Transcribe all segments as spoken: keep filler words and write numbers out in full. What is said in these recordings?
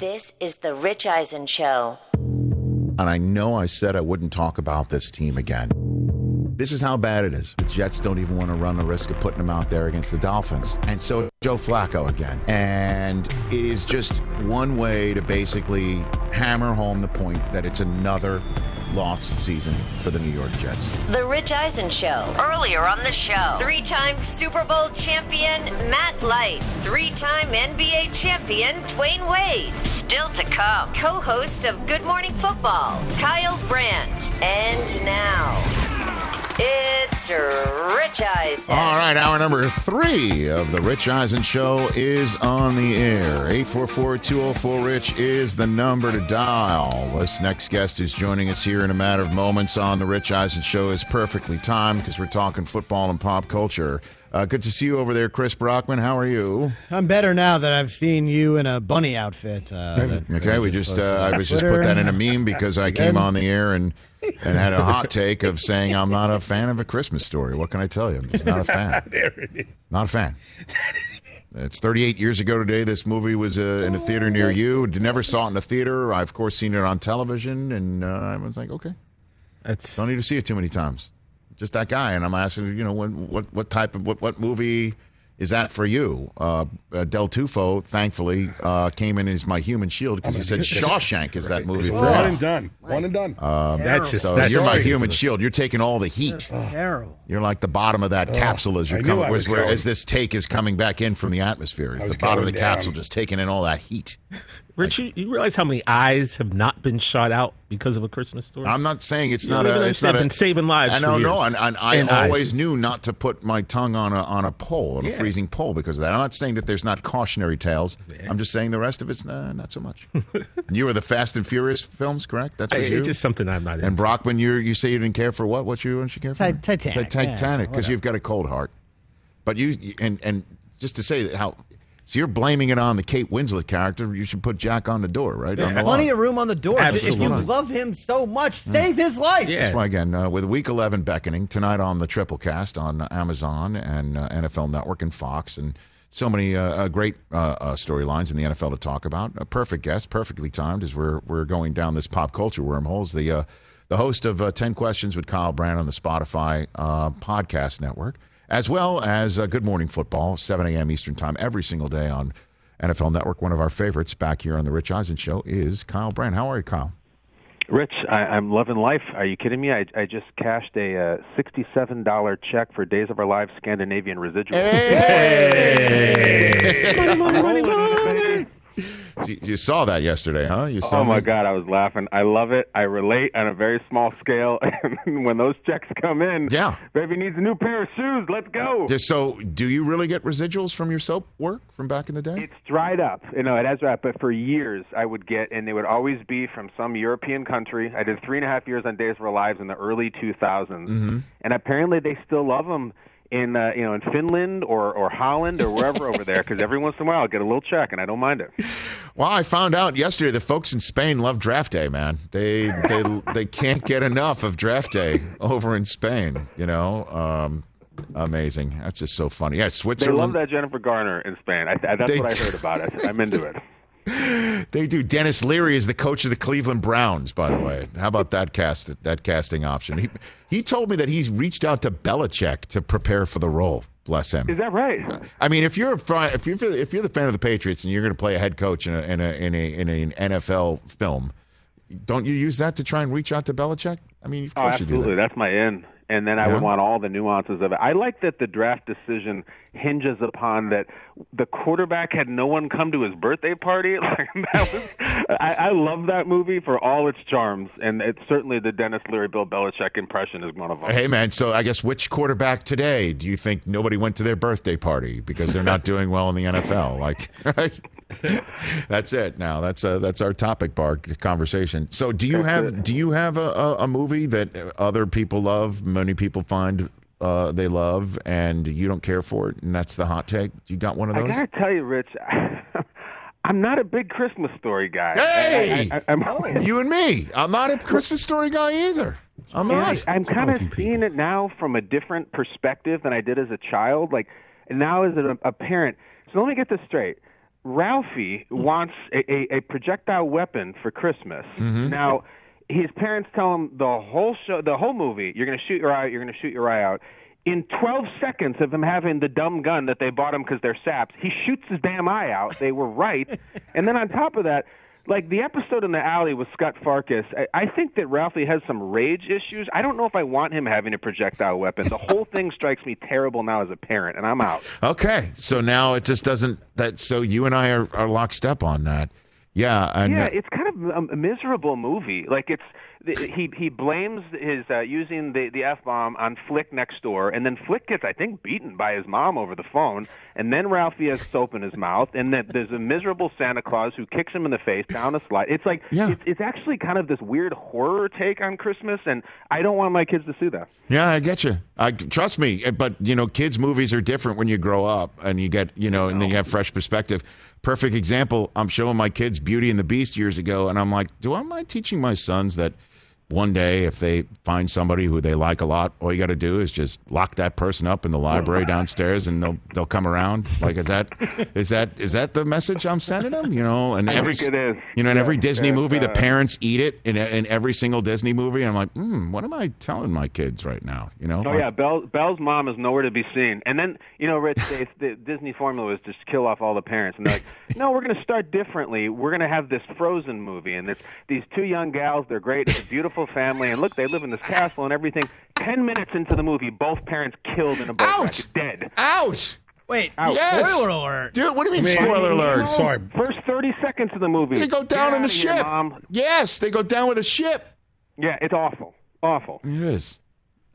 This is the Rich Eisen Show. And I know I said I wouldn't talk about this team again. This is how bad it is. The Jets don't even want to run the risk of putting them out there against the Dolphins. And so Joe Flacco again. And it is just one way to basically hammer home the point that it's another lost season for the New York Jets. The Rich Eisen Show. Earlier on the show, three-time Super Bowl champion Matt Light, three-time N B A champion Dwayne Wade, still to come, co-host of Good Morning Football, Kyle Brandt. And now... it's Rich Eisen. All right, hour number three of the Rich Eisen Show is on the air. eight four four, two oh four, RICH is the number to dial. This next guest who's joining us here in a matter of moments on the Rich Eisen Show is perfectly timed because we're talking football and pop culture. Uh, good to see you over there, Chris Brockman. How are you? I'm better now that I've seen you in a bunny outfit. Uh, okay, we just, just uh, I was just put that in a meme because I came on the air and and had a hot take of saying I'm not a fan of A Christmas Story. What can I tell you? I'm just not a fan. There it is. Not a fan. That is... It's thirty-eight years ago today. This movie was uh, in a theater near you. Never saw it in a theater. I, of course, seen it on television, and uh, I was like, okay. That's... Don't need to see it too many times. Just that guy, and I'm asking, you know, when, what what type of what, what movie is that for you? Uh, Del Tufo, thankfully, uh, came in as my human shield because he said Shawshank is that movie for him. One and done, one and done. Uh, that's just so that's you're my human shield. You're taking all the heat. Terrible. You're like the bottom of that capsule as you're coming, as, where, as this take is coming back in from the atmosphere. It's the bottom of the down. capsule just taking in all that heat. Rich, you, you realize how many eyes have not been shot out because of A Christmas Story? I'm not saying it's you not a... It's not been a, saving lives I don't know. And, and I eyes. always knew not to put my tongue on a, on a pole, on yeah. a freezing pole because of that. I'm not saying that there's not cautionary tales. Yeah. I'm just saying the rest of it's nah, not so much. You were the Fast and Furious films, correct? That's what I, you... It's just something I'm not into. And Brockman, you you say you didn't care for what? What you, what you care for? Titanic. Titanic, because yeah, you've got a cold heart. But you... And, and just to say how... So you're blaming it on the Kate Winslet character. You should put Jack on the door, right? There's the plenty lawn. of room on the door. Absolutely. If you love him so much, save his life. Yeah. That's why, again, uh, with Week eleven beckoning, tonight on the Triple Cast on Amazon and uh, N F L Network and Fox, and so many uh, great uh, uh, storylines in the N F L to talk about. A perfect guest, perfectly timed as we're, we're going down this pop culture wormholes. The, uh, the host of uh, ten Questions with Kyle Brandt on the Spotify uh, podcast network. As well as uh, Good Morning Football, seven a.m. Eastern Time, every single day on N F L Network. One of our favorites back here on The Rich Eisen Show is Kyle Brandt. How are you, Kyle? Rich, I, I'm loving life. Are you kidding me? I, I just cashed a uh, sixty-seven dollars check for Days of Our Lives Scandinavian Residual. Hey! Hey! Money, money, money, money! So you saw that yesterday, huh? You saw oh, my that? God, I was laughing. I love it. I relate on a very small scale. And when those checks come in, yeah. baby needs a new pair of shoes. Let's go. So do you really get residuals from your soap work from back in the day? It's dried up. You know, it has dried up. But for years, I would get, and they would always be from some European country. I did three and a half years on Days of Our Lives in the early two thousands. Mm-hmm. And apparently they still love them. In uh, you know, in Finland or, or Holland or wherever over there, because every once in a while I'll get a little check and I don't mind it. Well, I found out yesterday the folks in Spain love draft day, man. They they they can't get enough of draft day over in Spain. You know, um, amazing. That's just so funny. Yeah, Switzerland. They love that Jennifer Garner in Spain. I, I, that's they, what I heard about it. I'm into it. They do. Dennis Leary is the coach of the Cleveland Browns, by the way. How about that cast that casting option? He he told me that he's reached out to Belichick to prepare for the role. Bless him. Is that right? I mean, if you're a, if you're if you're the fan of the Patriots and you're going to play a head coach in a in a in, a, in an N F L film, don't you use that to try and reach out to Belichick? I mean, of course oh, absolutely. you do that. That's my in. And then I yeah. would want all the nuances of it. I like that the draft decision hinges upon that the quarterback had no one come to his birthday party. Like that was, I, I love that movie for all its charms, and it's certainly the Dennis Leary, Bill Belichick impression is one of them. Hey, man, so I guess which quarterback today do you think nobody went to their birthday party because they're not doing well in the N F L? Like, right? That's it. Now that's uh, that's our topic bar conversation. So do you have do you have a, a, a movie that other people love, many people find uh, they love, and you don't care for it, and that's the hot take? You got one of those? I gotta tell you, Rich, I'm not a big Christmas Story guy. Hey, I, I, I, I'm, oh, you and me. I'm not a Christmas Story guy either. I'm not. I'm kind of seeing it now from a different perspective than I did as a child. Like now as a, a parent. So let me get this straight. Ralphie wants a, a, a projectile weapon for Christmas. Mm-hmm. Now, his parents tell him the whole show, the whole movie, you're going to shoot your eye out, you're going to shoot your eye out. In twelve seconds of him having the dumb gun that they bought him because they're saps, he shoots his damn eye out. They were right. And then on top of that, like the episode in the alley with Scott Farkas, I, I think that Ralphie has some rage issues. I don't know if I want him having a projectile weapon. The whole thing strikes me terrible now as a parent, and I'm out. Okay. So now it just doesn't – that. So you and I are, are locked up on that. Yeah. I'm, yeah, it's kind of a miserable movie. Like it's – He he blames his uh, using the, the F-bomb on Flick next door, and then Flick gets, I think, beaten by his mom over the phone, and then Ralphie has soap in his mouth, and then there's a miserable Santa Claus who kicks him in the face down a slide. It's like, yeah. it's, it's actually kind of this weird horror take on Christmas, and I don't want my kids to see that. Yeah, I get you. I, trust me, but, you know, kids' movies are different when you grow up, and you get, you know, and then you have fresh perspective. Perfect example, I'm showing my kids Beauty and the Beast years ago, and I'm like, do I mind teaching my sons that one day, if they find somebody who they like a lot, all you got to do is just lock that person up in the library downstairs, and they'll they'll come around. Like, is that is that is that the message I'm sending them? You know, and every I think it is. you know, in yeah, every Disney yeah, movie, uh, the parents eat it in in every single Disney movie. And I'm like, hmm, what am I telling my kids right now? You know? Oh like, yeah, Belle, Belle's mom is nowhere to be seen. And then you know, Rich, they, the Disney formula is just kill off all the parents, and they're like, no, we're going to start differently. We're going to have this Frozen movie, and it's these two young gals. They're great. It's a beautiful family, and look, they live in this castle and everything. Ten minutes into the movie, both parents killed in a boat Ouch. wreck, dead. Ouch! Wait, Ouch. Yes. Spoiler alert. Dude, what do you mean, Man. spoiler alert? No. Sorry. First thirty seconds of the movie. They go down in the ship. Here, Mom. Yes, they go down with a ship. Yeah, it's awful. Awful. It is.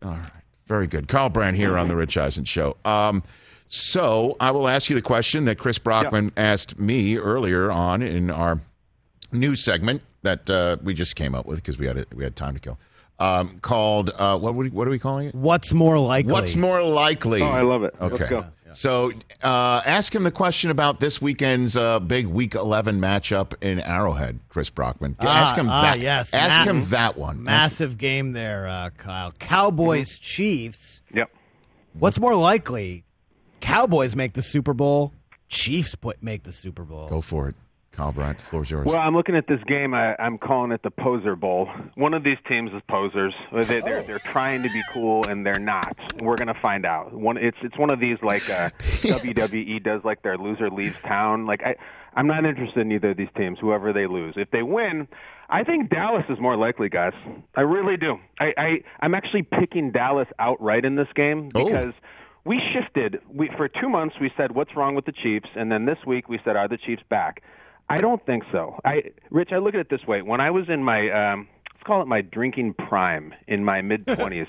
All right. Very good. Kyle Brandt here on The Rich Eisen Show. Um, so I will ask you the question that Chris Brockman yep. asked me earlier on in our news segment that uh, we just came up with because we had a, we had time to kill, um, called, uh, what would, what are we calling it? What's more likely? What's more likely? Oh, I love it. Okay. Let's go. Yeah, yeah. So uh, ask him the question about this weekend's uh, big Week eleven matchup in Arrowhead, Chris Brockman. Ah, ask him ah, that. Yes. Ask Matt, him that one. Massive ask game there, uh, Kyle. Cowboys, Chiefs. Yep. What's more likely? Cowboys make the Super Bowl. Chiefs make the Super Bowl. Go for it. Kyle Bryant, the floor is yours. Well, I'm looking at this game. I, I'm calling it the Poser Bowl. One of these teams is posers. They, they're they're trying to be cool, and they're not. We're gonna find out. One, it's it's one of these like uh, W W E does, like their loser leaves town. Like I, I'm not interested in either of these teams. Whoever they lose, if they win, I think Dallas is more likely, guys. I really do. I, I I'm actually picking Dallas outright in this game because. Oh. We shifted. We for two months we said what's wrong with the Chiefs, and then this week we said are the Chiefs back. I don't think so. I, Rich, I look at it this way. When I was in my, um, let's call it my drinking prime, in my mid-twenties,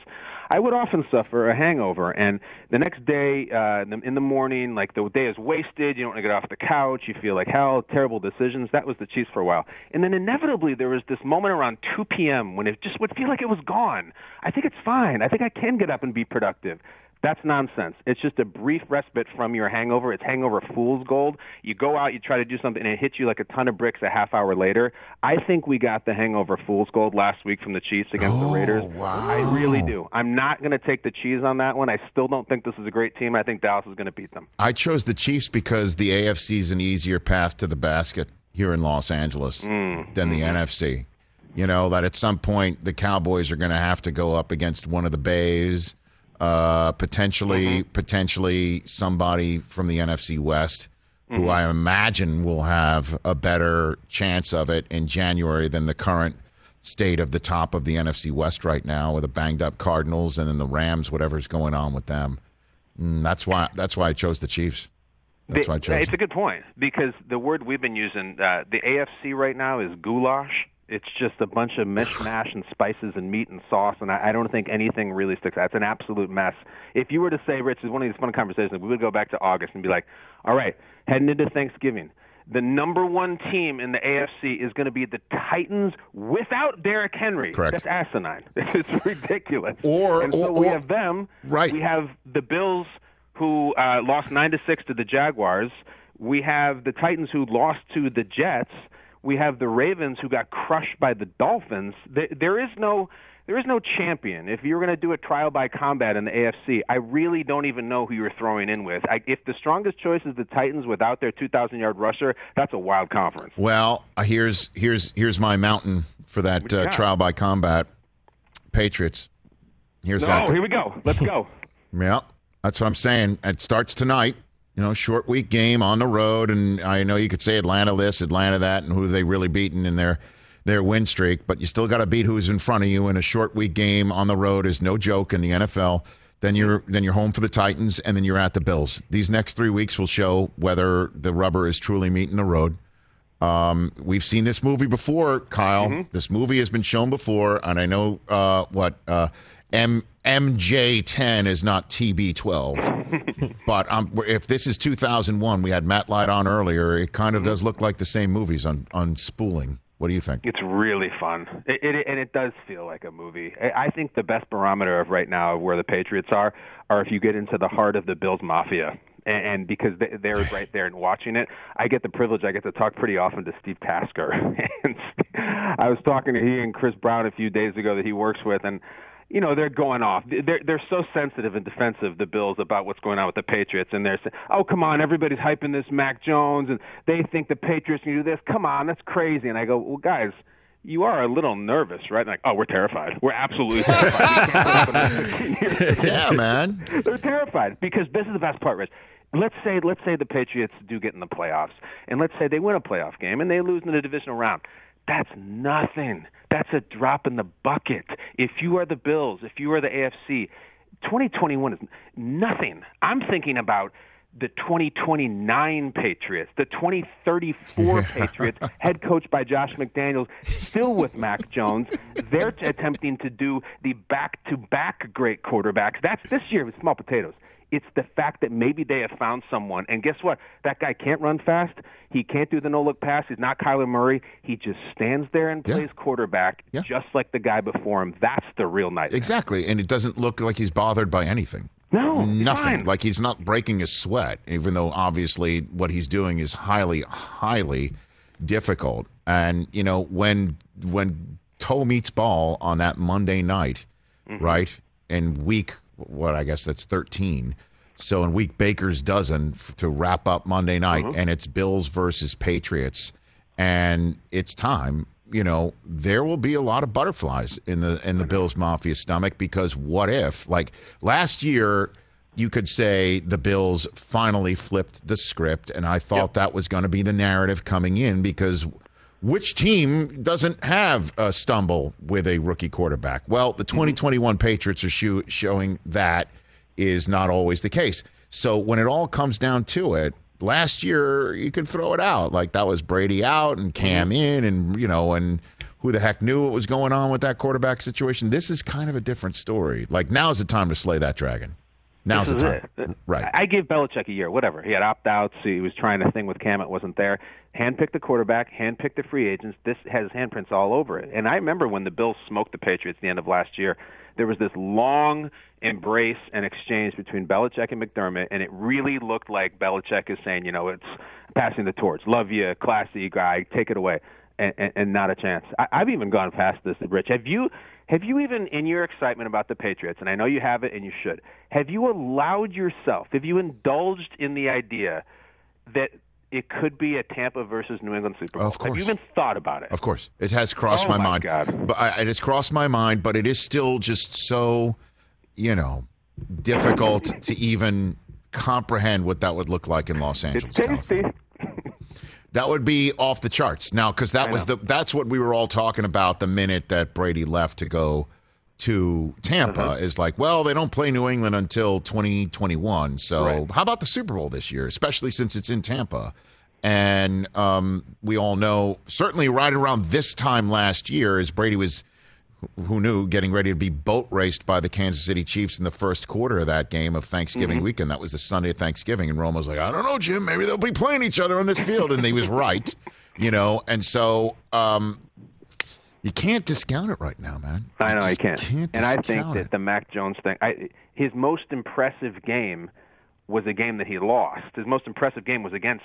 I would often suffer a hangover. And the next day, uh, in the morning, like the day is wasted. You don't want to get off the couch. You feel like hell, terrible decisions. That was the Chiefs for a while. And then inevitably there was this moment around two p.m. when it just would feel like it was gone. I think it's fine. I think I can get up and be productive. That's nonsense. It's just a brief respite from your hangover. It's hangover fool's gold. You go out, you try to do something, and it hits you like a ton of bricks a half hour later. I think we got the hangover fool's gold last week from the Chiefs against oh, the Raiders. Wow. I really do. I'm not going to take the cheese on that one. I still don't think this is a great team. I think Dallas is going to beat them. I chose the Chiefs because the A F C is an easier path to the basket here in Los Angeles mm. than the mm-hmm. N F C. You know, that at some point the Cowboys are going to have to go up against one of the Bays. Uh, potentially, mm-hmm. potentially somebody from the N F C West, mm-hmm. who I imagine will have a better chance of it in January than the current state of the top of the N F C West right now, with the banged-up Cardinals and then the Rams, whatever's going on with them. Mm, that's why. That's why I chose the Chiefs. That's the, why I chose. It's a good point because the word we've been using, uh, the A F C right now, is goulash. It's just a bunch of mishmash and spices and meat and sauce, and I, I don't think anything really sticks out. It's an absolute mess. If you were to say, Rich, it's one of these fun conversations, we would go back to August and be like, all right, heading into Thanksgiving, the number one team in the A F C is going to be the Titans without Derrick Henry. Correct. That's asinine. It's ridiculous. Or, and so or, we or, have them. Right. We have the Bills, who uh, lost nine to six to the Jaguars. We have the Titans, who lost to the Jets. We have the Ravens, who got crushed by the Dolphins. There, there is no there is no champion. If you're going to do a trial by combat in the A F C, I really don't even know who you're throwing in with. I, if the strongest choice is the Titans without their two thousand yard rusher, that's a wild conference. Well, here's here's here's my mountain for that uh, trial by combat. Patriots. Here's no, that. Oh, here we go. Let's go. Yeah, that's what I'm saying. It starts tonight. You know, short week game on the road, and I know you could say Atlanta this, Atlanta that, and who they really beaten in their their win streak, but you still got to beat who's in front of you, and a short week game on the road is no joke in the N F L. Then you're then you're home for the Titans, and then you're at the Bills. These next three weeks will show whether the rubber is truly meeting the road. Um, we've seen this movie before, Kyle. Mm-hmm. This movie has been shown before, and I know uh, what uh, M. M J ten is not T B twelve, but um, if this is two thousand one, we had Matt Light on earlier, it kind of does look like the same movies on, on spooling. What do you think? It's really fun, it, it, and it does feel like a movie. I think the best barometer of right now of where the Patriots are, are if you get into the heart of the Bills Mafia. And because they're right there and watching it, I get the privilege. I get to talk pretty often to Steve Tasker. And I was talking to he and Chris Brown a few days ago that he works with, and you know, they're going off. They're they're so sensitive and defensive, the Bills, about what's going on with the Patriots. And they're saying, oh, come on, everybody's hyping this Mac Jones, and they think the Patriots can do this. Come on, that's crazy. And I go, well, guys, you are a little nervous, right? Like, oh, we're terrified. We're absolutely terrified. Yeah, man. They're terrified because this is the best part, Rich. Let's say let's say the Patriots do get in the playoffs, and let's say they win a playoff game, and they lose in the divisional round. That's nothing. That's a drop in the bucket. If you are the Bills, if you are the A F C, twenty twenty-one is nothing. I'm thinking about the twenty twenty-nine Patriots, the twenty thirty-four Patriots, head coached by Josh McDaniels, still with Mac Jones. They're t- attempting to do the back-to-back great quarterbacks. That's this year with small potatoes. It's the fact that maybe they have found someone. And guess what? That guy can't run fast. He can't do the no-look pass. He's not Kyler Murray. He just stands there and plays yeah. quarterback yeah. just like the guy before him. That's the real nightmare. Exactly. And it doesn't look like he's bothered by anything. No. Nothing. Fine. Like he's not breaking a sweat, even though obviously what he's doing is highly, highly difficult. And, you know, when when toe meets ball on that Monday night, mm-hmm. right, and week what I guess that's thirteen. So in week Baker's dozen f- to wrap up Monday night, mm-hmm. and it's Bills versus Patriots, and it's time. You know there will be a lot of butterflies in the in the Bills Mafia stomach because what if like last year you could say the Bills finally flipped the script, and I thought yep. that was going to be the narrative coming in because. Which team doesn't have a stumble with a rookie quarterback? Well, the twenty twenty-one Patriots are shoe- showing that is not always the case. So when it all comes down to it, last year you could throw it out. Like that was Brady out and Cam in and, you know, and who the heck knew what was going on with that quarterback situation. This is kind of a different story. Like now's the time to slay that dragon. Now's the time. It. Right. I gave Belichick a year, whatever. He had opt-outs. He was trying a thing with Cam. It wasn't there. Handpicked the quarterback, handpicked the free agents. This has handprints all over it. And I remember when the Bills smoked the Patriots at the end of last year, there was this long embrace and exchange between Belichick and McDermott, and it really looked like Belichick is saying, you know, it's passing the torch. Love you, classy guy, take it away. And, and, and not a chance. I, I've even gone past this, Rich. Have you, have you even, in your excitement about the Patriots, and I know you have it and you should, have you allowed yourself, have you indulged in the idea that it could be a Tampa versus New England Super Bowl? Of course. Have you even thought about it? Of course. It has crossed oh my, my mind. God. But I, it has crossed my mind, but it is still just so, you know, difficult to even comprehend what that would look like in Los Angeles, California. That would be off the charts now, because that I was know. the that's what we were all talking about the minute that Brady left to go to Tampa uh-huh. is like, well, they don't play New England until twenty twenty-one. So right. how about the Super Bowl this year, especially since it's in Tampa? And um, we all know, certainly right around this time last year, as Brady was, who knew, getting ready to be boat raced by the Kansas City Chiefs in the first quarter of that game of Thanksgiving mm-hmm. weekend. That was the Sunday of Thanksgiving, and Romo's like, I don't know, Jim, maybe they'll be playing each other on this field, and he was right, you know. And so um, you can't discount it right now, man. You I know, I can't. can't and I think it. that the Mac Jones thing, I, his most impressive game was a game that he lost. His most impressive game was against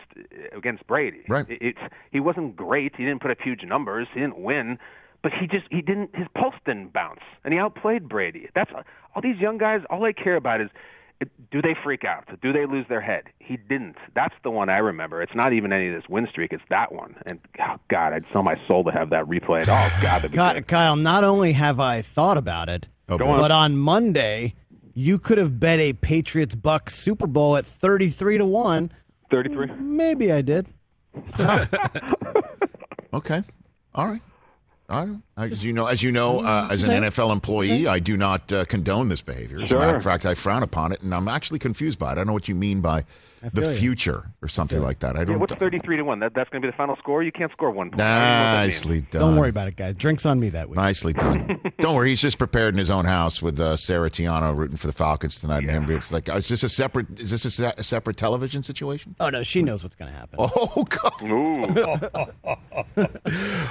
against Brady. Right. It, it, he wasn't great. He didn't put up huge numbers. He didn't win. But he just he didn't his pulse didn't bounce, and he outplayed Brady. That's all these young guys. All they care about is, do they freak out? Do they lose their head? He didn't. That's the one I remember. It's not even any of this win streak. It's that one. And, oh, God, I'd sell my soul to have that replayed. Oh, God. God Kyle, not only have I thought about it, oh, but on. on Monday, you could have bet a Patriots-Bucks Super Bowl at thirty-three to one. thirty-three? Maybe I did. Okay. All right. As you know, as you know, uh, as an N F L employee, I do not uh, condone this behavior. As sure. a matter of fact, I frown upon it, and I'm actually confused by it. I don't know what you mean by the future you. or something like that. I don't. Yeah, what's thirty-three to one? That that's going to be the final score. You can't score one point. Nicely done. Don't worry about it, guys. Drinks on me that week. Nicely done. Don't worry. He's just prepared in his own house with uh, Sarah Tiano rooting for the Falcons tonight. Yeah. And him, it's like, is this a separate? Is this a, se- a separate television situation? Oh no, she knows what's going to happen. Oh God.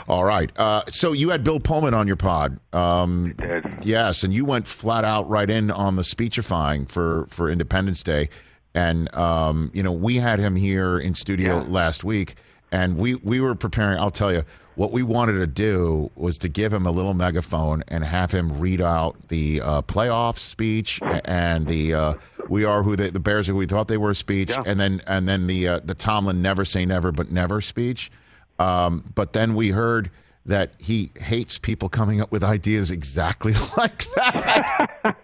All right. Uh, so. You had Bill Pullman on your pod. Um, I did. Yes, and you went flat out right in on the speechifying for, for Independence Day. And, um, you know, we had him here in studio yeah. last week, and we, we were preparing. I'll tell you, what we wanted to do was to give him a little megaphone and have him read out the uh, playoff speech and the uh, we are who they, the Bears are who we thought they were speech, yeah. and then and then the, uh, the Tomlin never say never but never speech. Um, but then we heard that he hates people coming up with ideas exactly like that.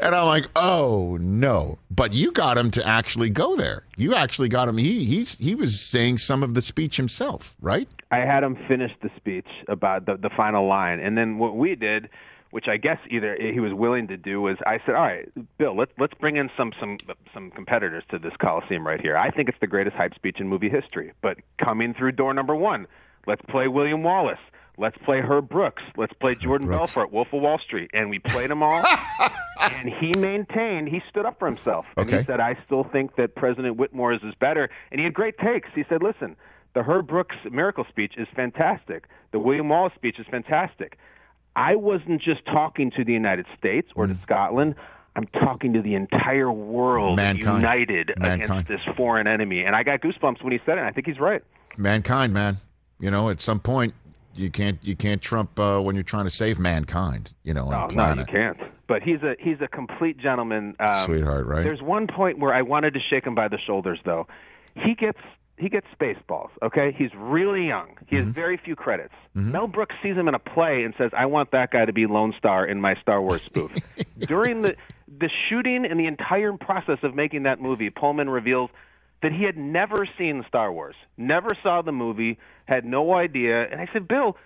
And I'm like, oh, no. But you got him to actually go there. You actually got him. He he's, he was saying some of the speech himself, right? I had him finish the speech about the, the final line. And then what we did, which I guess either he was willing to do, was I said, all right, Bill, let's, let's bring in some, some, some competitors to this Coliseum right here. I think it's the greatest hype speech in movie history. But coming through door number one, let's play William Wallace. Let's play Herb Brooks. Let's play Jordan Brooks. Belfort, Wolf of Wall Street. And we played them all. And he maintained, he stood up for himself. And okay. he said, I still think that President Whitmore's is better. And he had great takes. He said, listen, the Herb Brooks miracle speech is fantastic. The William Wallace speech is fantastic. I wasn't just talking to the United States or mm. to Scotland. I'm talking to the entire world Mankind. united Mankind. against this foreign enemy. And I got goosebumps when he said it. And I think he's right. Mankind, man. You know, at some point, you can't you can't trump uh, when you're trying to save mankind. You know, on no, no, you can't. But he's a he's a complete gentleman, um, sweetheart. Right? There's one point where I wanted to shake him by the shoulders, though. He gets he gets spaceballs. Okay, he's really young. He mm-hmm. has very few credits. Mm-hmm. Mel Brooks sees him in a play and says, "I want that guy to be Lone Star in my Star Wars spoof." During the the shooting and the entire process of making that movie, Pullman reveals that he had never seen Star Wars, never saw the movie, had no idea. And I said, Bill,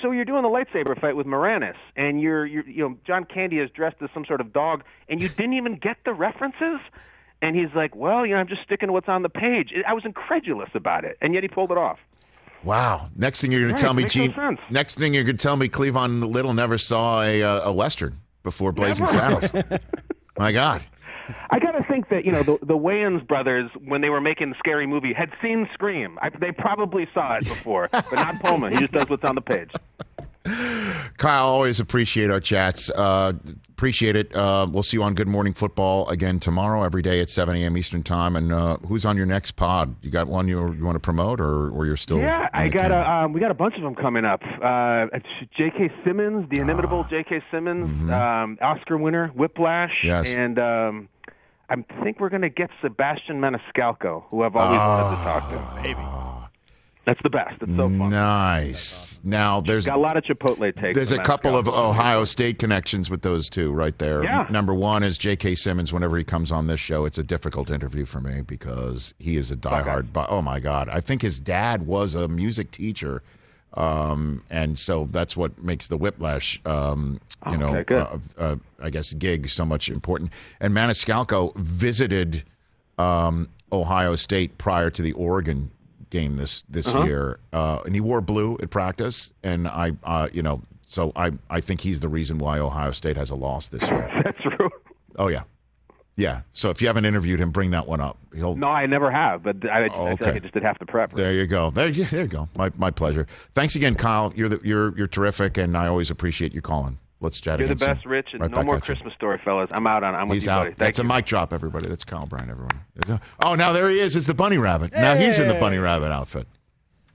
so you're doing the lightsaber fight with Moranis, and you're, you're, you know, John Candy is dressed as some sort of dog, and you didn't even get the references? And he's like, well, you know, I'm just sticking to what's on the page. I was incredulous about it, and yet he pulled it off. Wow. Next thing you're going right, to tell me, Gene. No next thing you're going to tell me, Cleavon Little never saw a, a Western before Blazing never. Saddles. My God. I got to think that, you know, the, the Wayans brothers, when they were making the Scary Movie, had seen Scream. I, they probably saw it before, but not Pullman. He just does what's on the page. Kyle, always appreciate our chats. Uh, appreciate it. Uh, we'll see you on Good Morning Football again tomorrow, every day at seven a.m. Eastern Time. And uh, who's on your next pod? You got one you, you want to promote, or, or you're still? Yeah, I got a, um, we got a bunch of them coming up. Uh, J K. Simmons, the inimitable ah. J K. Simmons, mm-hmm. um, Oscar winner, Whiplash, yes. and. Um, I think we're going to get Sebastian Maniscalco, who I've always oh, wanted to talk to. Maybe. That's the best. It's so fun. Nice. Awesome. Now, there's got a lot of Chipotle takes. There's a couple of Ohio State connections with those two right there. Yeah. Number one is J K. Simmons. Whenever he comes on this show, it's a difficult interview for me because he is a diehard. Buckeye. Oh, my God. I think his dad was a music teacher. Um, and so that's what makes the Whiplash, um, you know, okay, uh, uh, I guess, gig so much important. And Maniscalco visited um, Ohio State prior to the Oregon game this this uh-huh. year, uh, and he wore blue at practice. And I, uh, you know, so I I think he's the reason why Ohio State has a loss this year. That's true. Oh yeah. Yeah, so if you haven't interviewed him, bring that one up. He'll... No, I never have, but I, oh, okay. I feel like I just did half the prep. Right? There you go. There you, there you go. My my pleasure. Thanks again, Kyle. You're the, you're you're terrific, and I always appreciate you calling. Let's chat You're again You're the best, soon. Rich, and right no more Christmas you. Story, fellas. I'm out on I'm He's with you, out. Buddy. That's you. A mic drop, everybody. That's Kyle Brandt, everyone. Oh, now there he is. It's the bunny rabbit. Hey. Now he's in the bunny rabbit outfit.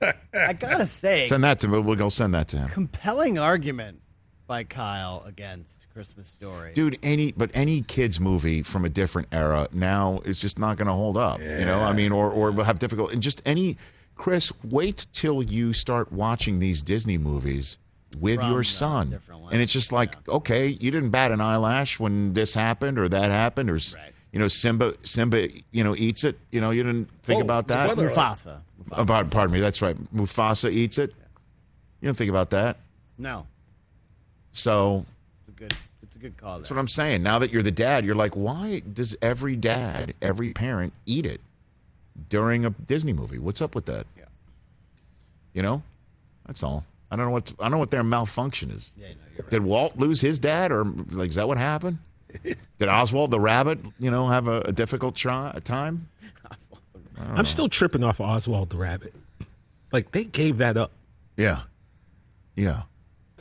I gotta say. Send that to me. We'll go send that to him. Compelling argument by Kyle against Christmas Story. Dude, any but any kids movie from a different era now is just not going to hold up. Yeah. You know, I mean, or or have difficult. And just any, Chris, wait till you start watching these Disney movies with from your son. And it's just like, yeah. okay, you didn't bat an eyelash when this happened or that happened or, right. you know, Simba, Simba, you know, eats it. You know, you didn't think oh, about that. Mufasa. Mufasa. About, pardon me, that's right. Mufasa eats it. Yeah. You didn't think about that. No. So it's a good, it's a good call. That's there. What I'm saying. Now that you're the dad, you're like, why does every dad, every parent eat it during a Disney movie? What's up with that? Yeah. You know, that's all. I don't know what I don't know what their malfunction is. Yeah, no, you're right. Did Walt lose his dad, or like is that what happened? Did Oswald the Rabbit, you know, have a, a difficult try, a time? Oswald the Rabbit. I'm know. Still tripping off Oswald the Rabbit. Like they gave that up. Yeah. Yeah.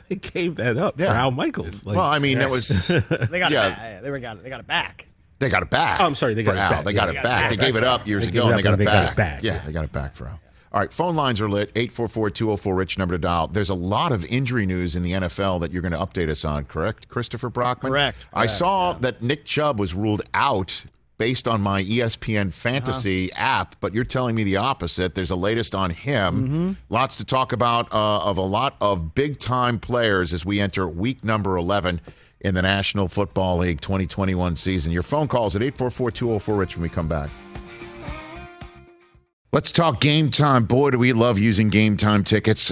They gave that up yeah. for Al Michaels. Like, well, I mean, yes. that was they got yeah. it back. They got it. They got it back. They got it back. Oh, I'm sorry, they got for it Al. back. They got yeah, it they got back. They gave it up years ago, and they got it back. Yeah, they got it back for Al. All right, phone lines are lit. eight four four, two oh four, R I C H, number to dial. There's a lot of injury news in the N F L that you're going to update us on, correct, Christopher Brockman? Correct. correct I saw yeah. that Nick Chubb was ruled out based on my E S P N Fantasy uh-huh. app, but you're telling me the opposite. There's a latest on him. Mm-hmm. Lots to talk about uh, of a lot of big-time players as we enter week number eleven in the National Football League twenty twenty-one season. Your phone calls at eight four four, two oh four, R I C H when we come back. Let's talk Game Time. Boy, do we love using Game Time tickets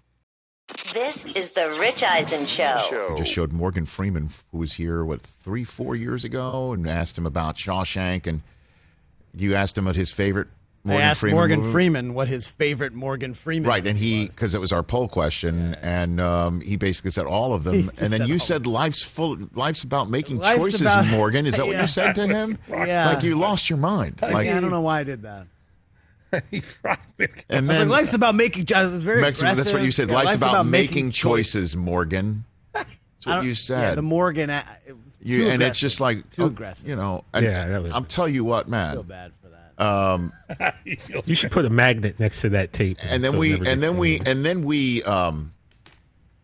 This is the Rich Eisen Show. I just showed Morgan Freeman, who was here, what, three, four years ago, and asked him about Shawshank, and you asked him what his favorite Morgan I asked Freeman Morgan movie. Freeman what his favorite Morgan Freeman Right, and he, because it was our poll question, yeah. and um, he basically said all of them. And then you said life's full, life's about making life's choices, about, Morgan. Is that yeah. what you said to him? Yeah. Like you lost your mind. Like, yeah, I don't know why I did that. And then, like, life's about making choices. That's what you said. Yeah, life's, life's about, about making choices, choices, Morgan. That's what you said. Yeah, the Morgan. It you, and it's just like too oh, aggressive. You know. I, yeah. I'm bad. Tell you what, man. I feel bad for that. Um, you should put a magnet next to that tape. And then so we. And then we. And then we. Um,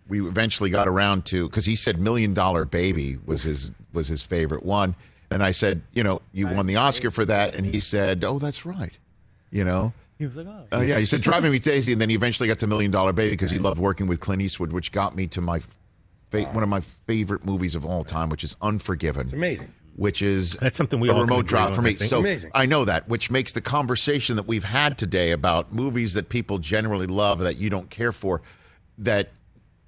we eventually got around to, because he said Million Dollar Baby was his was his favorite one, and I said, you know, you I won the Oscar for that, and he said, oh, that's right. You know, He was like, oh. Uh, yeah, he said, Driving Me Daisy, and then he eventually got to Million Dollar Baby because he loved working with Clint Eastwood, which got me to my fa- one of my favorite movies of all time, which is Unforgiven. It's amazing. Which is That's something we a all remote drop for me. I so amazing. I know that, which makes the conversation that we've had today about movies that people generally love that you don't care for, that,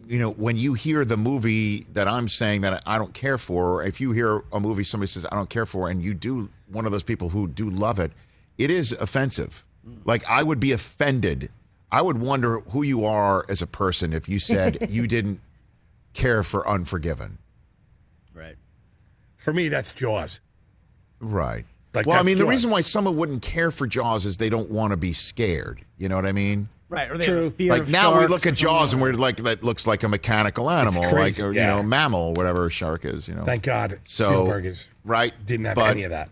you know, when you hear the movie that I'm saying that I don't care for, or if you hear a movie somebody says I don't care for and you do, one of those people who do love it, it is offensive. Like, I would be offended. I would wonder who you are as a person if you said you didn't care for Unforgiven. Right. For me, that's Jaws. Right. Like, well, I mean, Jaws. The reason why someone wouldn't care for Jaws is they don't want to be scared. You know what I mean? Right. Or they True. Have a fear like, of now we look at Jaws and we're like, that looks like a mechanical animal, like, or, yeah. you know, mammal, whatever a shark is, you know. Thank God. So, Spielberg is, right, didn't have but, any of that.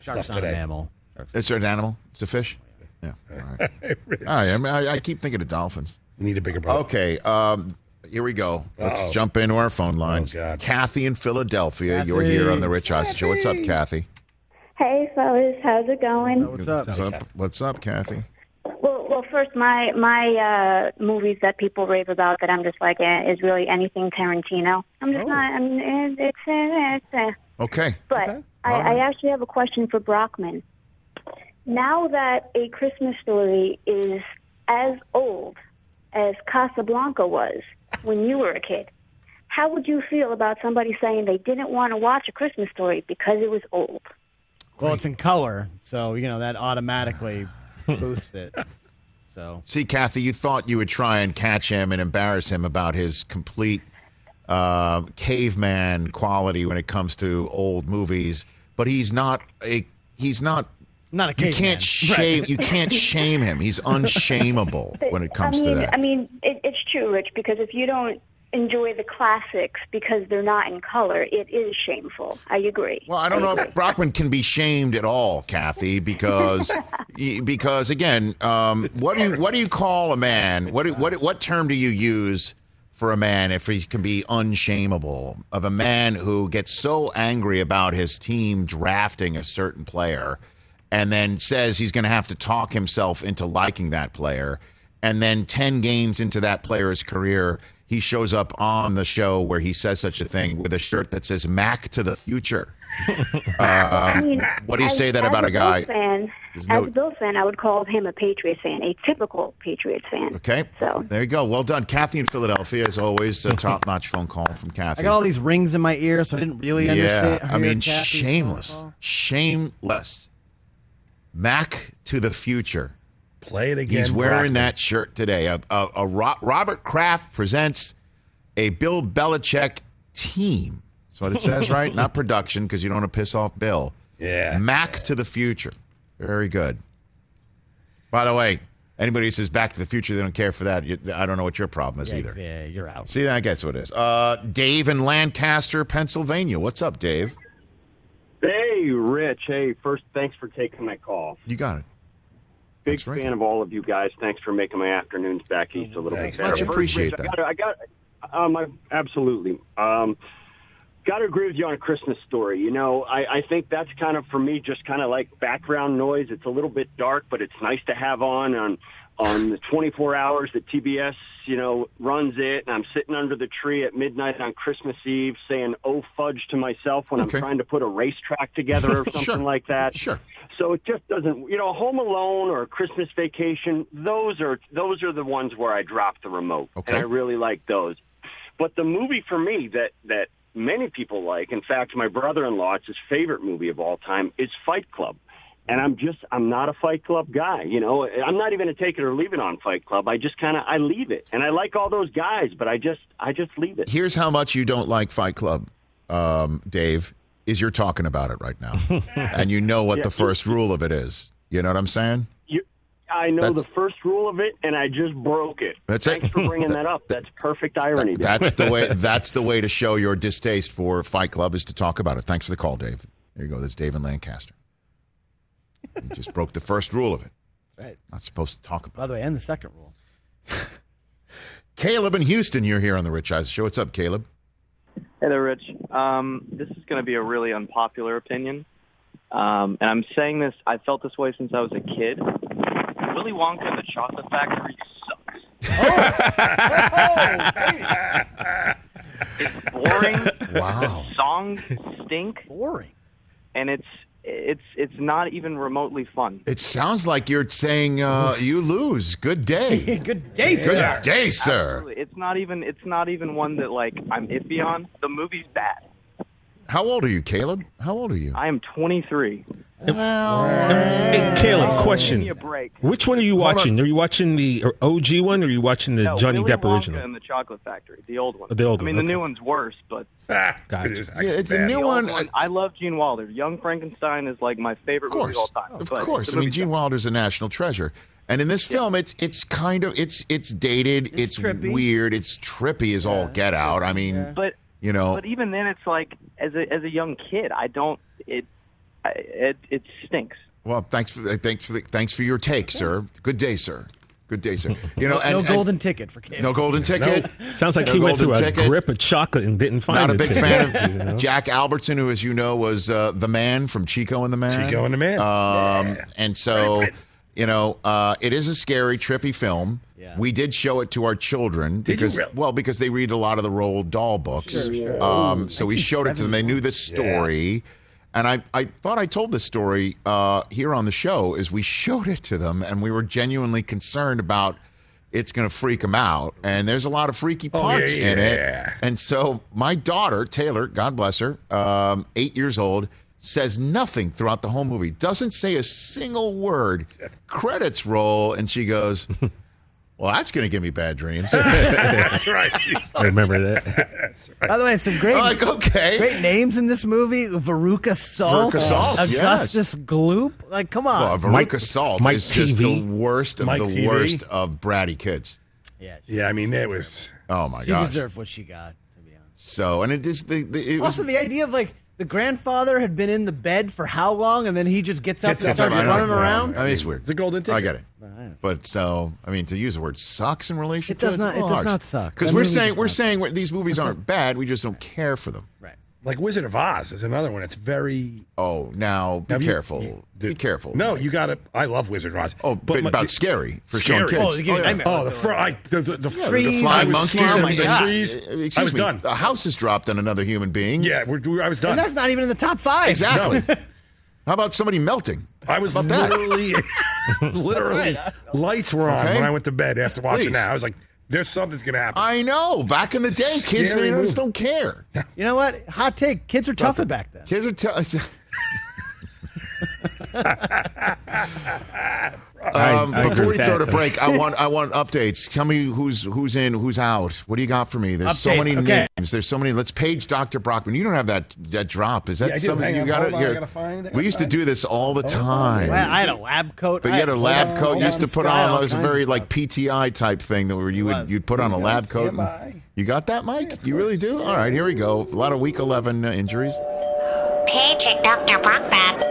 Shark's not a mammal. It's an animal. It's a fish. Yeah. All right. All right. I, mean, I, I keep thinking of dolphins. We need a bigger boat. Okay. Um, here we go. Let's Uh-oh. jump into our phone lines. Oh, Kathy in Philadelphia. Kathy. You're here on the Rich Eisen Show. What's up, Kathy? Hey, fellas. How's it going? What's up? What's up, What's up Kathy? Well, well, first, my my uh, movies that people rave about that I'm just like eh, is really anything Tarantino. I'm just oh. not. I'm, it's it's. it's, it's uh. Okay. But okay. I, right. I actually have a question for Brockman. Now that A Christmas Story is as old as Casablanca was when you were a kid, how would you feel about somebody saying they didn't want to watch A Christmas Story because it was old? Well, it's in color, so, you know, that automatically boosts it. So, see, Kathy, you thought you would try and catch him and embarrass him about his complete uh, caveman quality when it comes to old movies, but he's not a he's not. Not a caveman. You can't shame. Right. You can't shame him. He's unshameable when it comes I mean, to that. I mean, it, it's true, Rich, because if you don't enjoy the classics because they're not in color, it is shameful. I agree. Well, I don't I know agree. if Brockman can be shamed at all, Kathy, because because again, um, what do you what do you call a man? What do, what what term do you use for a man if he can be unshameable? Of a man who gets so angry about his team drafting a certain player, and then says he's going to have to talk himself into liking that player. And then ten games into that player's career, he shows up on the show where he says such a thing with a shirt that says Mac to the future. uh, I mean, what do you as, say that about a guy? As a Bill fan, no... as a Bill fan, I would call him a Patriots fan, a typical Patriots fan. Okay. So there you go. Well done. Kathy in Philadelphia, as always, a top-notch phone call from Kathy. I got all these rings in my ear, so I didn't really yeah, understand. Yeah, I mean, Kathy's shameless. Shameless. Mac to the future. Play it again. He's wearing Brockman. that shirt today. A, a, a Ro- Robert Kraft presents a Bill Belichick team. That's what it says, right? Not production, because you don't want to piss off Bill. Yeah. Mac to the future. Very good. By the way, anybody who says Back to the Future, they don't care for that. I don't know what your problem is yeah, either. Yeah, you're out. See, I guess what it is. Uh, Dave in Lancaster, Pennsylvania. What's up, Dave? Hey, Rich. Hey, first, thanks for taking my call. You got it. Big That's fan right. of all of you guys. Thanks for making my afternoons back east a little thanks. bit better. Much appreciate first, Rich, that. I got, I got um, I, absolutely. Um, got to agree with you on A Christmas Story. You know, I, I think that's kind of, for me, just kind of like background noise. It's a little bit dark, but it's nice to have on on, on the twenty-four hours that T B S, you know, runs it, and I'm sitting under the tree at midnight on Christmas Eve saying, oh, fudge to myself when okay. I'm trying to put a racetrack together or something sure. like that. Sure. So it just doesn't, you know, Home Alone or Christmas Vacation, those are those are the ones where I drop the remote, okay. and I really like those. But the movie for me that, that many people like, in fact, my brother-in-law, it's his favorite movie of all time, is Fight Club. And I'm just, I'm not a Fight Club guy, you know. I'm not even a take it or leave it on Fight Club. I just kind of, I leave it. And I like all those guys, but I just, I just leave it. Here's how much you don't like Fight Club, um, Dave, is you're talking about it right now. And you know what yeah, the first rule of it is. You know what I'm saying? You, I know that's, the first rule of it, and I just broke it. That's Thanks it. for bringing that, that up. That's perfect irony, that, Dave. That's the way, that's the way to show your distaste for Fight Club is to talk about it. Thanks for the call, Dave. There you go. That's Dave in Lancaster. You just broke the first rule of it. That's right. Not supposed to talk about it. By the way, and the second rule. Caleb in Houston, you're here on the Rich Eisen Show. What's up, Caleb? Hey there, Rich. Um, this is going to be a really unpopular opinion. Um, and I'm saying this, I felt this way since I was a kid. Willy Wonka and the Chocolate Factory sucks. Oh! It's boring. Wow. The songs stink. Boring. And it's it's it's not even remotely fun. It sounds like you're saying uh, you lose. Good day. Good day, sir. Good day, sir. Absolutely. It's not even it's not even one that like I'm iffy on. The movie's bad. How old are you, Caleb? How old are you? I am twenty-three. Well, hey, Caleb, question. Give me a break. Which one are you watching? Are you watching the O G one or are you watching the no, Johnny Willy Depp Wonka original? And the Chocolate Factory, the old one. The old one. I mean, okay. The new one's worse, but ah, gotcha. It's, yeah, it's a new the one. one. I love Gene Wilder. Young Frankenstein is like my favorite of movie of all time. Of but course. I mean, Gene Wilder's a national treasure. And in this yeah. film, it's it's kind of it's it's dated, it's, it's weird, it's trippy as yeah, all get out. I mean, yeah. but you know, but even then, it's like as a as a young kid, I don't it it it stinks. Well, thanks for the, thanks for the, thanks for your take, okay. sir. Good day, sir. Good day, sir. You know, no, and, no golden and, ticket for Caleb. No golden ticket. No, sounds like no he went through a ticket. grip of chocolate and didn't find it. Not a big ticket. fan of you know? Jack Albertson, who, as you know, was uh, the man from Chico and the Man. Chico and the Man. Um, yeah. And so. Right, right. You know, uh, it is a scary, trippy film. Yeah. We did show it to our children because, did you really? well, because they read a lot of the Roald Dahl books. Sure, sure. Um, Ooh, so we showed it to them. They knew the story, yeah. and I, I thought I told this story uh, here on the show. Is we showed it to them, and we were genuinely concerned about it's going to freak them out. And there's a lot of freaky parts oh, yeah, yeah, in it. Yeah. And so my daughter Taylor, God bless her, um, eight years old. Says nothing throughout the whole movie. Doesn't say a single word. Credits roll, and she goes, well, that's going to give me bad dreams. That's right. I remember that. That's right. By the way, some great, like, okay. great names in this movie. Veruca Salt. Veruca Salt, uh, Augustus yes. Gloop. Like, come on. Well, Veruca Mike, Salt Mike is T V. Just the worst of Mike the T V. Worst of bratty kids. Yeah, yeah I mean, that was... Oh, my God. She deserved what she got, to be honest. So, and it is... the, the it Also, was, the idea of, like... The grandfather had been in the bed for how long, and then he just gets up gets and up starts up. running around? I mean, it's weird. It's a golden ticket. I get it. But so, I mean, to use the word sucks in relation it to does not, it, it does not suck. Because we're saying we're saying suck. these movies aren't bad. We just don't right. care for them. Right. Like Wizard of Oz is another one. It's very... Oh, now, be now careful. You, you, the, be careful. No, you got to... I love Wizard of Oz. Oh, but, but my, about the, scary for scary. Kids. Oh, you oh, yeah. oh the, fr- I, the, the, the trees. The flying monkeys and the trees. Excuse I was me, done. The house is dropped on another human being. Yeah, we're, we're, I was done. And that's not even in the top five. Exactly. No. How about somebody melting? I was literally... literally, right. lights were on okay. when I went to bed after watching Please. that. I was like... There's something's going to happen. I know. Back in the day, kids they just don't care. You know what? Hot take. Kids are tougher back then. Kids are tough. um, before we throw to break, I want I want updates. Tell me who's who's in, who's out. What do you got for me? There's updates, so many okay. names. There's so many. Let's page Doctor Brockman. You don't have that that drop. Is that yeah, something you got to find? We used to do this all the time. Oh, I had a lab coat. But you had a lab coat. You used to put on. It was a very like P T I type thing that where you would you'd put on a lab coat. And, you got that, Mike? Yeah, you really do? Yeah. All right, here we go. A lot of week eleven uh, injuries. Page Doctor Brockman.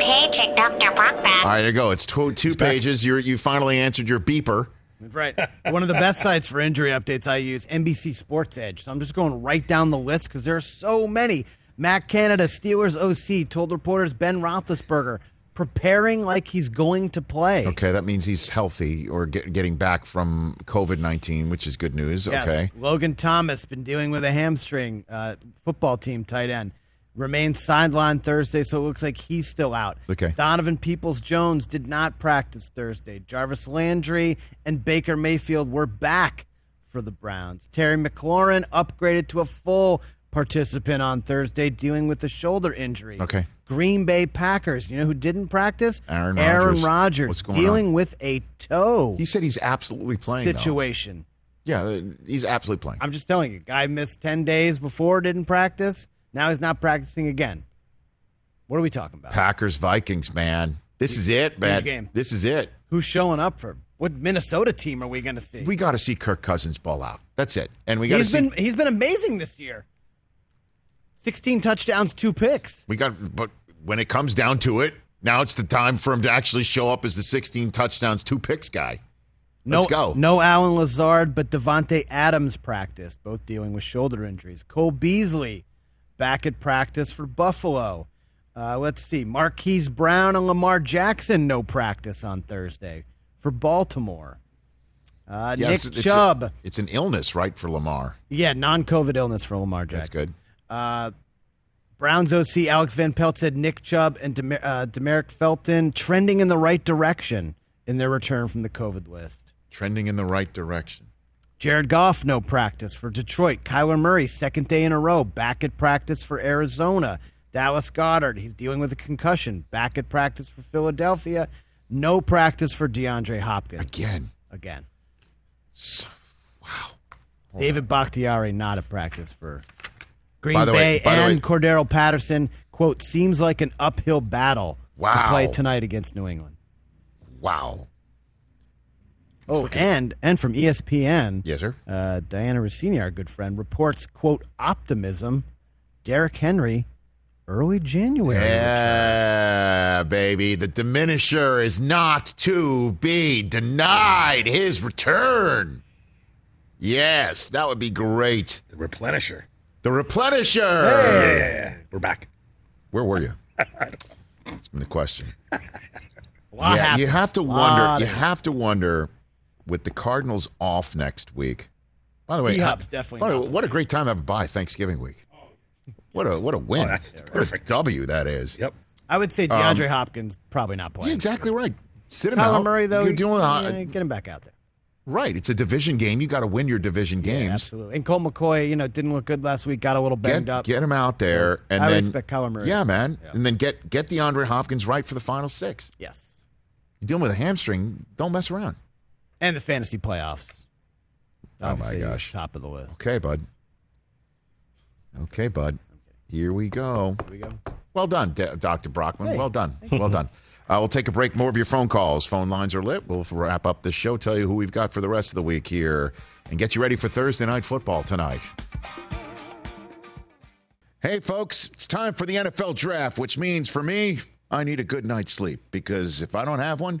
Page at Doctor Brockman. All right, there you go. It's two, two pages. You you finally answered your beeper. Right. One of the best sites for injury updates I use, N B C Sports Edge. So I'm just going right down the list because there are so many. Mac Canada, Steelers O C, told reporters Ben Roethlisberger, preparing like he's going to play. Okay, that means he's healthy or get, getting back from COVID nineteen, which is good news. Yes. Okay. Logan Thomas, been dealing with a hamstring, uh, football team tight end. Remains sidelined Thursday, so it looks like he's still out. Okay. Donovan Peoples-Jones did not practice Thursday. Jarvis Landry and Baker Mayfield were back for the Browns. Terry McLaurin upgraded to a full participant on Thursday, dealing with a shoulder injury. Okay. Green Bay Packers, you know who didn't practice? Aaron Rodgers. Aaron Rodgers What's going dealing on? with a toe. He said he's absolutely playing. Situation. Though. Yeah, he's absolutely playing. I'm just telling you, guy missed ten days before, didn't practice. Now he's not practicing again. What are we talking about? Packers, Vikings, man. This is it, man. Game. This is it. Who's showing up for? What Minnesota team are we going to see? We got to see Kirk Cousins ball out. That's it. And we got to see. Been, he's been amazing this year. Sixteen touchdowns, two picks. We got, but when it comes down to it, now it's the time for him to actually show up as the sixteen touchdowns, two picks guy. Let's no, go. No Allen Lazard, but Devontae Adams practiced, both dealing with shoulder injuries. Cole Beasley. Back at practice for Buffalo. Uh, let's see. Marquise Brown and Lamar Jackson, no practice on Thursday for Baltimore. Uh, yeah, Nick it's, Chubb. It's, a, it's an illness, right, for Lamar? Yeah, non-COVID illness for Lamar Jackson. That's good. Uh, Browns O C Alex Van Pelt said Nick Chubb and Dem- uh, Demeric Felton trending in the right direction in their return from the COVID list. Trending in the right direction. Jared Goff, no practice for Detroit. Kyler Murray, second day in a row, back at practice for Arizona. Dallas Goedert, he's dealing with a concussion, back at practice for Philadelphia. No practice for DeAndre Hopkins. Again. Again. So, wow. Hold David on. Bakhtiari, not at practice for Green Bay way, and Cordero Patterson. Quote, seems like an uphill battle wow. to play tonight against New England. Wow. Oh, and and from E S P N, yes, sir. Uh, Diana Rossini, our good friend, reports, quote, optimism, Derrick Henry, early January. Yeah, return. Baby. The diminisher is not to be denied his return. Yes, that would be great. The replenisher. The replenisher. Hey. Yeah, we're back. Where were you? That's been the question. Yeah, you have to wonder. You have to wonder... With the Cardinals off next week. By the way, D-Hop's definitely by the way what a great time to have a bye Thanksgiving week. What a what a win. Oh, that's yeah, right. Perfect W that is. Yep. I would say DeAndre um, Hopkins probably not playing. Yeah, exactly right. Sit him Kyler out. Kyler Murray, though, You're doing yeah, the, get him back out there. Right. It's a division game. You got to win your division games. Yeah, absolutely. And Colt McCoy, you know, didn't look good last week, got a little banged get, up. Get him out there. And I would then, expect Kyler Murray. Yeah, man. Yeah. And then get, get DeAndre Hopkins right for the final six. Yes. You're dealing with a hamstring, don't mess around. And the fantasy playoffs. Obviously, oh, my gosh. Top of the list. Okay, bud. Okay, bud. Here we go. Here we go. Well done, D- Doctor Brockman. Hey. Well done. Well done. Uh, we'll take a break. More of your phone calls. Phone lines are lit. We'll wrap up this show, tell you who we've got for the rest of the week here, and get you ready for Thursday Night Football tonight. Hey, folks. It's time for the N F L Draft, which means for me, I need a good night's sleep, because if I don't have one,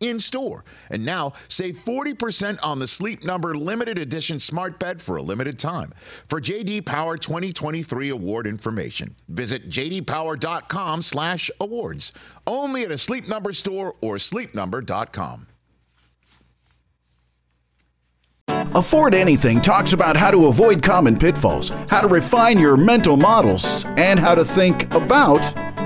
in-store. And now, save forty percent on the Sleep Number limited edition smart bed for a limited time. For J D Power twenty twenty-three award information, visit jdpower.com slash awards. Only at a Sleep Number store or sleep number dot com. Afford Anything talks about how to avoid common pitfalls, how to refine your mental models, and how to think about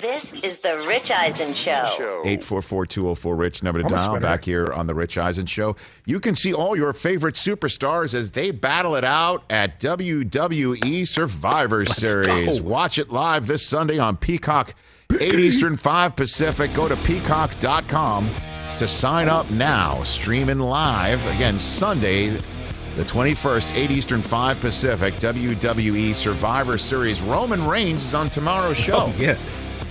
This is the Rich Eisen Show. eight four four, two oh four, RICH, number to dial. Back here on the Rich Eisen Show. You can see all your favorite superstars as they battle it out at W W E Survivor Let's Series. Go. Watch it live this Sunday on Peacock, eight Eastern, five Pacific. Go to peacock dot com to sign up now. Streaming live, again, Sunday, the twenty-first, eight Eastern, five Pacific, W W E Survivor Series. Roman Reigns is on tomorrow's show. Oh, yeah.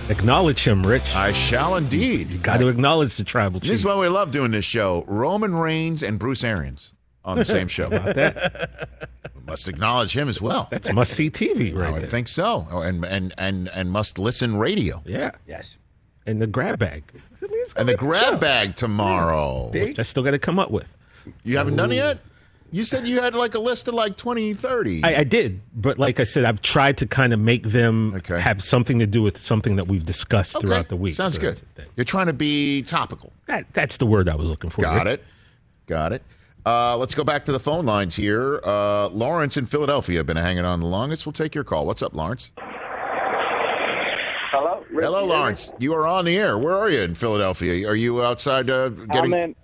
Acknowledge him, Rich. I shall indeed. You got to acknowledge the tribal chief. This is why we love doing this show. Roman Reigns and Bruce Arians on the same show. About that. We must acknowledge him as well. That's must-see T V right oh, there. I think so. Oh, and, and, and, and must-listen radio. Yeah. Yes. And the grab bag. I mean, and the grab show. bag tomorrow. Yeah. I still got to come up with. You haven't Ooh. done it yet? You said you had like a list of like twenty, thirty. I, I did. But like I said, I've tried to kind of make them okay. have something to do with something that we've discussed okay. throughout the week. Sounds so good. You're trying to be topical. That, that's the word I was looking for. Got Rick. it. Got it. Uh, let's go back to the phone lines here. Uh, Lawrence in Philadelphia has been hanging on the longest. We'll take your call. What's up, Lawrence? Hello. Rich, hello, Lawrence. You are on the air. Where are you in Philadelphia? Are you outside uh, getting I'm in,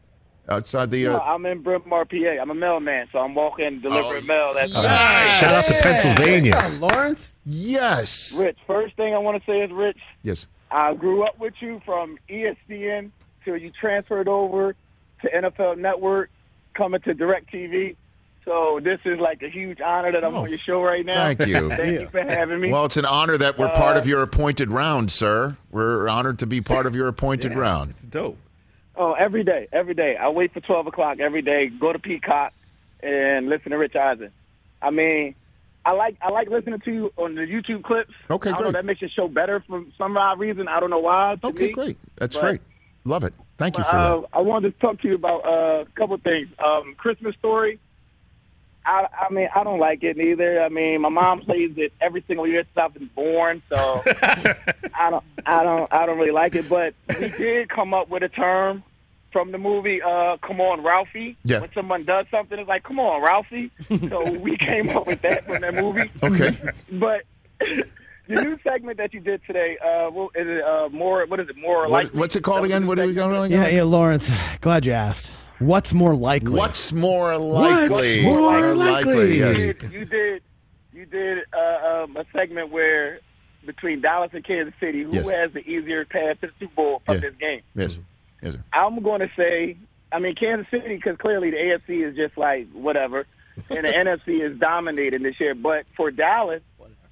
outside the? Uh, no, I'm in Bryn Mawr, P A. I'm a mailman, so I'm walking delivering oh, mail. That's nice. Nice. Shout out to Pennsylvania, yeah. Come on, Lawrence. Yes, Rich. First thing I want to say is, Rich. Yes. I grew up with you from E S P N till you transferred over to N F L Network, coming to DirecTV. So this is like a huge honor that I'm oh, on your show right now. Thank you. Thank yeah. you for having me. Well, it's an honor that we're uh, part of your appointed round, sir. We're honored to be part of your appointed yeah, round. It's dope. Oh, every day, every day. I wait for twelve o'clock every day, go to Peacock, and listen to Rich Eisen. I mean, I like I like listening to you on the YouTube clips. Okay, I don't great. know, that makes your show better for some odd reason. I don't know why. To okay, me. great. That's but, right. Love it. Thank you for uh, that. I wanted to talk to you about uh, a couple things. Um, Christmas Story. I, I mean, I don't like it neither. I mean, my mom plays it every single year since I've been born, so I don't, I don't, I don't really like it. But we did come up with a term from the movie. Uh, come on, Ralphie. Yeah. When someone does something, it's like, come on, Ralphie. So we came up with that from that movie. Okay. But the new segment that you did today, uh, well, is it uh, more? What is it? More like? What, what's it called again? What are we going on again? Yeah, yeah, Lawrence. Glad you asked. What's more likely? What's more likely? What's more likely? You did, you did, you did uh, um, a segment where between Dallas and Kansas City, who yes. has the easier path to the Super Bowl from yeah. this game? Yes, yes. Sir. I'm going to say, I mean, Kansas City, because clearly the A F C is just like whatever, and the N F C is dominating this year. But for Dallas,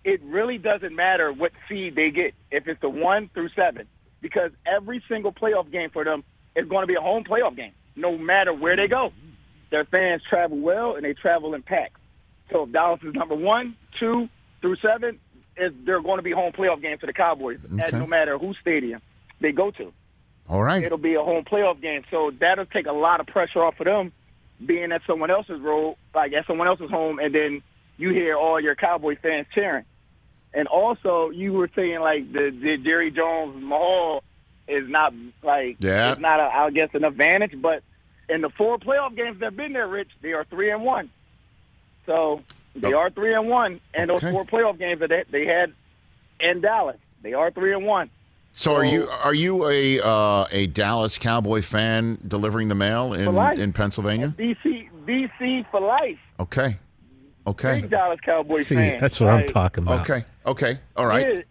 it really doesn't matter what seed they get if it's the one through seven, because every single playoff game for them is going to be a home playoff game. No matter where they go, their fans travel well, and they travel in packs. So if Dallas is number one, two through seven, is they're going to be home playoff games for the Cowboys, okay. at no matter whose stadium they go to. All right, it'll be a home playoff game, so that'll take a lot of pressure off of them being at someone else's road, like at someone else's home, and then you hear all your Cowboy fans cheering. And also, you were saying like the, the Jerry Jones, Mahal. Is not like yeah. it's not a, I guess an advantage, but in the four playoff games that have been there, Rich, they are three and one. So they oh. are three and one, and okay. those four playoff games that they, they had in Dallas, they are three and one. So, so are you are you a uh, a Dallas Cowboy fan delivering the mail in in Pennsylvania? D C D C for life. Okay, okay. Big Dallas Cowboy See, fan. That's what like, I'm talking about. Okay, okay, all right. Yeah.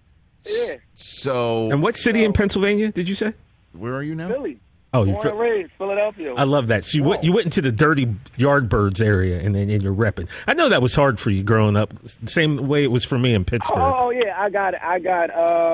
Yeah. So, and what city so, in Pennsylvania did you say? Where are you now? Philly. Oh, you're born and raised, Philadelphia. I love that. So you oh. went you went into the dirty Yardbirds area, and then and you're repping. I know that was hard for you growing up. Same way it was for me in Pittsburgh. Oh yeah, I got I got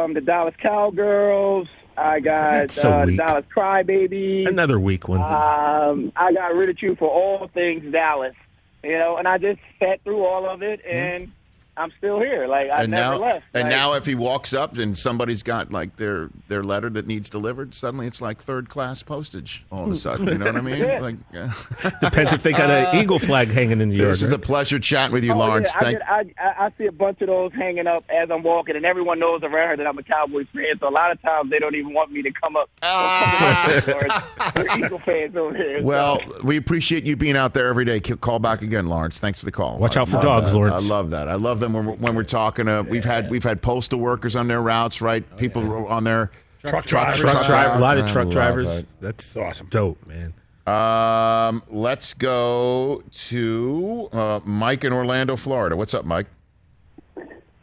um, the Dallas Cowgirls. I got so uh, Dallas Crybaby. Another weak one. Um, I got rid of you for all things Dallas. You know, and I just sat through all of it and. Mm. I'm still here. Like I and never now, left. And like, now, if he walks up and somebody's got like their their letter that needs delivered, suddenly it's like third class postage. All of a sudden, you know what I mean? Yeah. Like yeah. depends if they got an uh, eagle flag hanging in the yard. This is a pleasure chatting with you, oh, Lawrence. Yeah, Thank. I, get, I, I see a bunch of those hanging up as I'm walking, and everyone knows around here that I'm a Cowboys fan. So a lot of times they don't even want me to come up. Uh, come up They're Eagle fans over here. Well, so. We appreciate you being out there every day. Call back again, Lawrence. Thanks for the call. Watch I out for dogs, that. Lawrence. I love that. I love that. When we're, when we're talking, uh, we've had we've had postal workers on their routes, right? Oh, People yeah. on their truck, truck, drivers, truck, truck driver, a lot of truck drivers. That. That's awesome, dope, man. Um, let's go to uh, Mike in Orlando, Florida. What's up, Mike?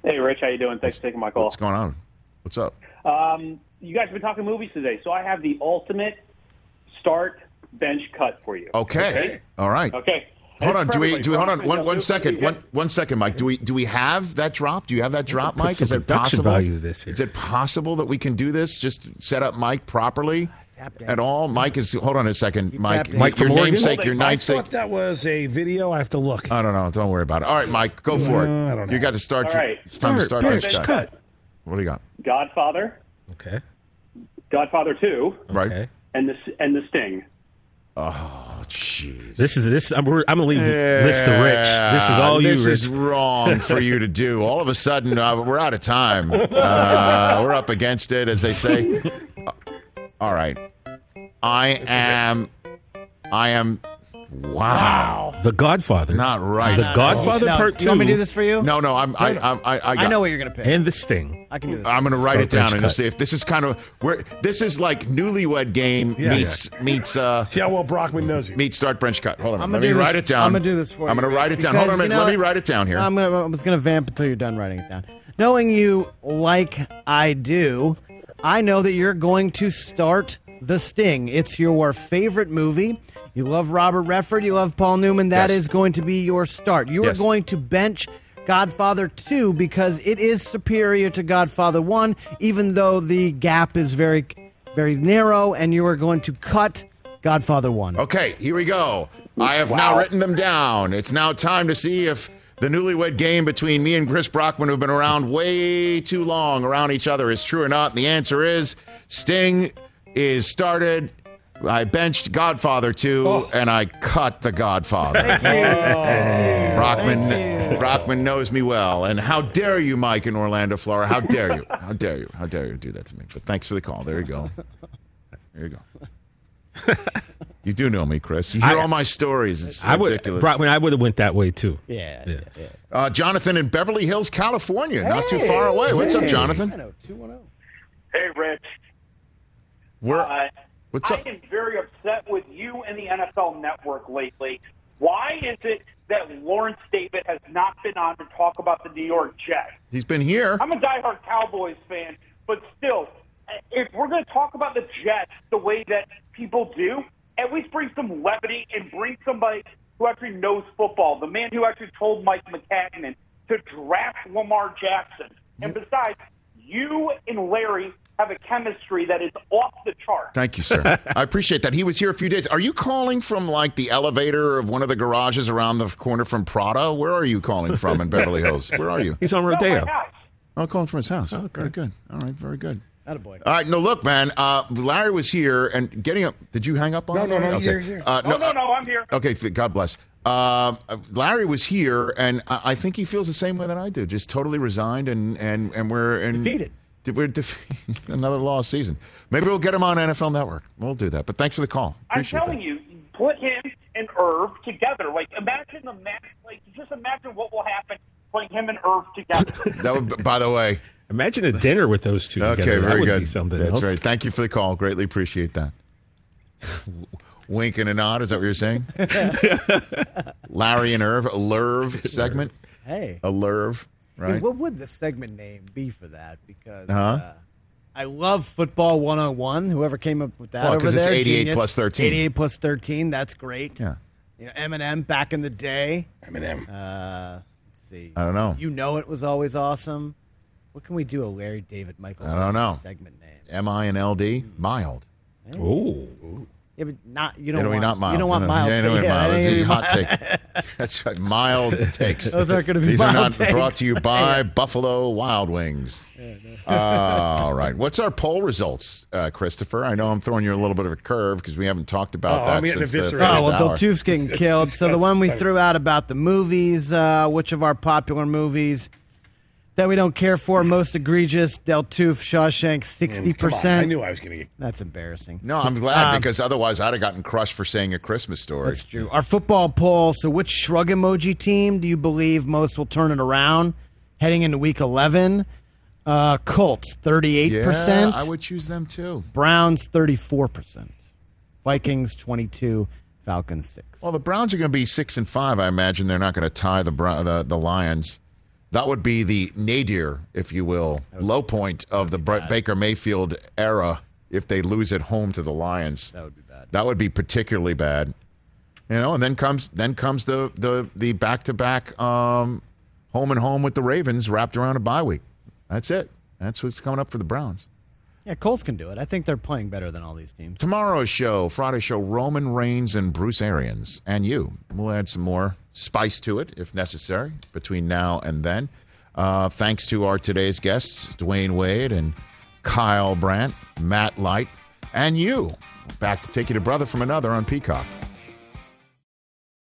Hey, Rich, how you doing? Thanks what's, for taking my call. What's going on? What's up? Um, you guys have been talking movies today, so I have the ultimate start bench cut for you. Okay, okay? All right, okay. Hold on, do we, do we, hold on, one, one second, one, one second, Mike. Do we, do we have that drop? Do you have that drop, Mike? Is it possible? This is it possible that we can do this? Just set up Mike properly at all? Mike is, hold on a second, Mike. Mike, your namesake, your namesake. I thought that was a video. I have to look. I don't know. Don't worry about it. All right, Mike, go for it. You got to start. All right. Start, start, cut. What do you got? Godfather. Okay. Godfather two. Right. And the, and the Sting. Oh, jeez. This is this. I'm, I'm gonna leave yeah, this to Rich. This is all this you. This is wrong for you to do. All of a sudden, uh, we're out of time. Uh, we're up against it, as they say. Uh, all right, I am. I am. Wow, The Godfather. Not right. The Godfather no, Part Two. You want me to do this for you? No, no. I'm. I. I. I, I, got, I know what you're gonna pick. And the Sting. I can do this. I'm going to write so it down and see if this is kind of where this is like Newlywed Game yeah. meets meets. Uh, see how well Brockman knows you. Meets Start Bench Cut. Hold on, let me this. write it down. I'm going to do this for you. I'm going to write it down. Hold on a minute, let me write it down here. I'm going. I was going to vamp until you're done writing it down. Knowing you like I do, I know that you're going to start The Sting. It's your favorite movie. You love Robert Redford. You love Paul Newman. That yes. is going to be your start. You yes. are going to bench Godfather two because it is superior to Godfather one, even though the gap is very, very narrow, and you are going to cut Godfather one. Okay, here we go. I have wow. now written them down. It's now time to see if the Newlywed Game between me and Chris Brockman, who've been around way too long around each other, is true or not. And the answer is Sting is started. I benched Godfather two, oh. and I cut The Godfather. Thank you. Brockman, Thank you. Brockman knows me well. And how dare you, Mike in Orlando, Florida? How dare you? How dare you? How dare you do that to me? But thanks for the call. There you go. There you go. You do know me, Chris. You hear I, all my stories. It's I ridiculous. Would, Brockman, I would have went that way, too. Yeah. yeah. yeah. Uh, Jonathan in Beverly Hills, California. Hey. Not too far away. Hey. What's up, Jonathan? two one zero Hey, Rich. We're, uh, what's up? I am very upset with you and the N F L Network lately. Why is it that Lawrence David has not been on to talk about the New York Jets? He's been here. I'm a diehard Cowboys fan, but still, if we're going to talk about the Jets the way that people do, at least bring some levity and bring somebody who actually knows football, the man who actually told Mike McCagnon to draft Lamar Jackson. And besides, you and Larry have a chemistry that is off the chart. Thank you, sir. I appreciate that. He was here a few days. Are you calling from, like, the elevator of one of the garages around the corner from Prada? Where are you calling from in Beverly Hills? Where are you? He's on Rodeo. Oh, I'm calling from his house. Oh, okay. Very good. All right, very good. Attaboy. All right, no, look, man, uh, Larry was here and getting up. Did you hang up on him? No, no, no, okay. You're here. Uh, no, oh, no, no, I'm here. Okay, God bless. Uh, Larry was here, and I think he feels the same way that I do, just totally resigned, and, and, and we're in. Defeated. We're defeating another lost season. Maybe we'll get him on N F L Network. We'll do that. But thanks for the call. Appreciate I'm telling that. you, put him and Irv together. Like, imagine the match. Like, just imagine what will happen putting him and Irv together. That would, by the way, imagine a dinner with those two okay, together. Okay, very that would good. Be something That's else. right. Thank you for the call. Greatly appreciate that. Wink and a nod. Is that what you're saying? Larry and Irv, a Lerv segment. Hey, a Lerv. Right. Dude, what would the segment name be for that? Because uh-huh. uh, I love Football one oh one. Whoever came up with that well, over there. Because it's eighty-eight plus thirteen. eighty-eight plus thirteen. That's great. Yeah. You know, Eminem back in the day. Eminem. Uh, let's see. I don't know. You know it was always awesome. What can we do? A Larry David Michael I don't know. segment name. M I N L D. Mild. Hey. Ooh. Yeah, but not you don't It'll want not mild. You don't want mild. Yeah, yeah, yeah, mild. These hot takes. That's right, mild takes. Those aren't going to be. These mild are not takes. Brought to you by Buffalo Wild Wings. Yeah, no. uh, all right, what's our poll results, uh, Christopher? I know I'm throwing you a little bit of a curve because we haven't talked about oh, that I'm since the first hour. Oh well, Doltuf's getting killed. So the one we threw out about the movies, uh, which of our popular movies that we don't care for, most egregious, Del Toof, Shawshank, sixty percent. I knew I was going to get... That's embarrassing. No, I'm glad um, because otherwise I'd have gotten crushed for saying A Christmas Story. That's true. Our football poll, so which shrug emoji team do you believe most will turn it around heading into week eleven? Uh, Colts, thirty-eight percent. Yeah, I would choose them too. Browns, thirty-four percent. Vikings, twenty-two percent. Falcons, six percent. Well, the Browns are going to be six and five. I imagine they're not going to tie the, the, the Lions. That would be the nadir, if you will, low point of the Brett Baker Mayfield era if they lose at home to the Lions. That would be bad. That would be particularly bad. You know, and then comes then comes the the the back-to-back um, home and home with the Ravens wrapped around a bye week. That's it. That's what's coming up for the Browns. Yeah, Colts can do it. I think they're playing better than all these teams. Tomorrow's show, Friday's show, Roman Reigns and Bruce Arians and you. We'll add some more spice to it, if necessary, between now and then. Uh, thanks to our today's guests, Dwayne Wade and Kyle Brandt, Matt Light, and you. Back to Take You to Brother from Another on Peacock.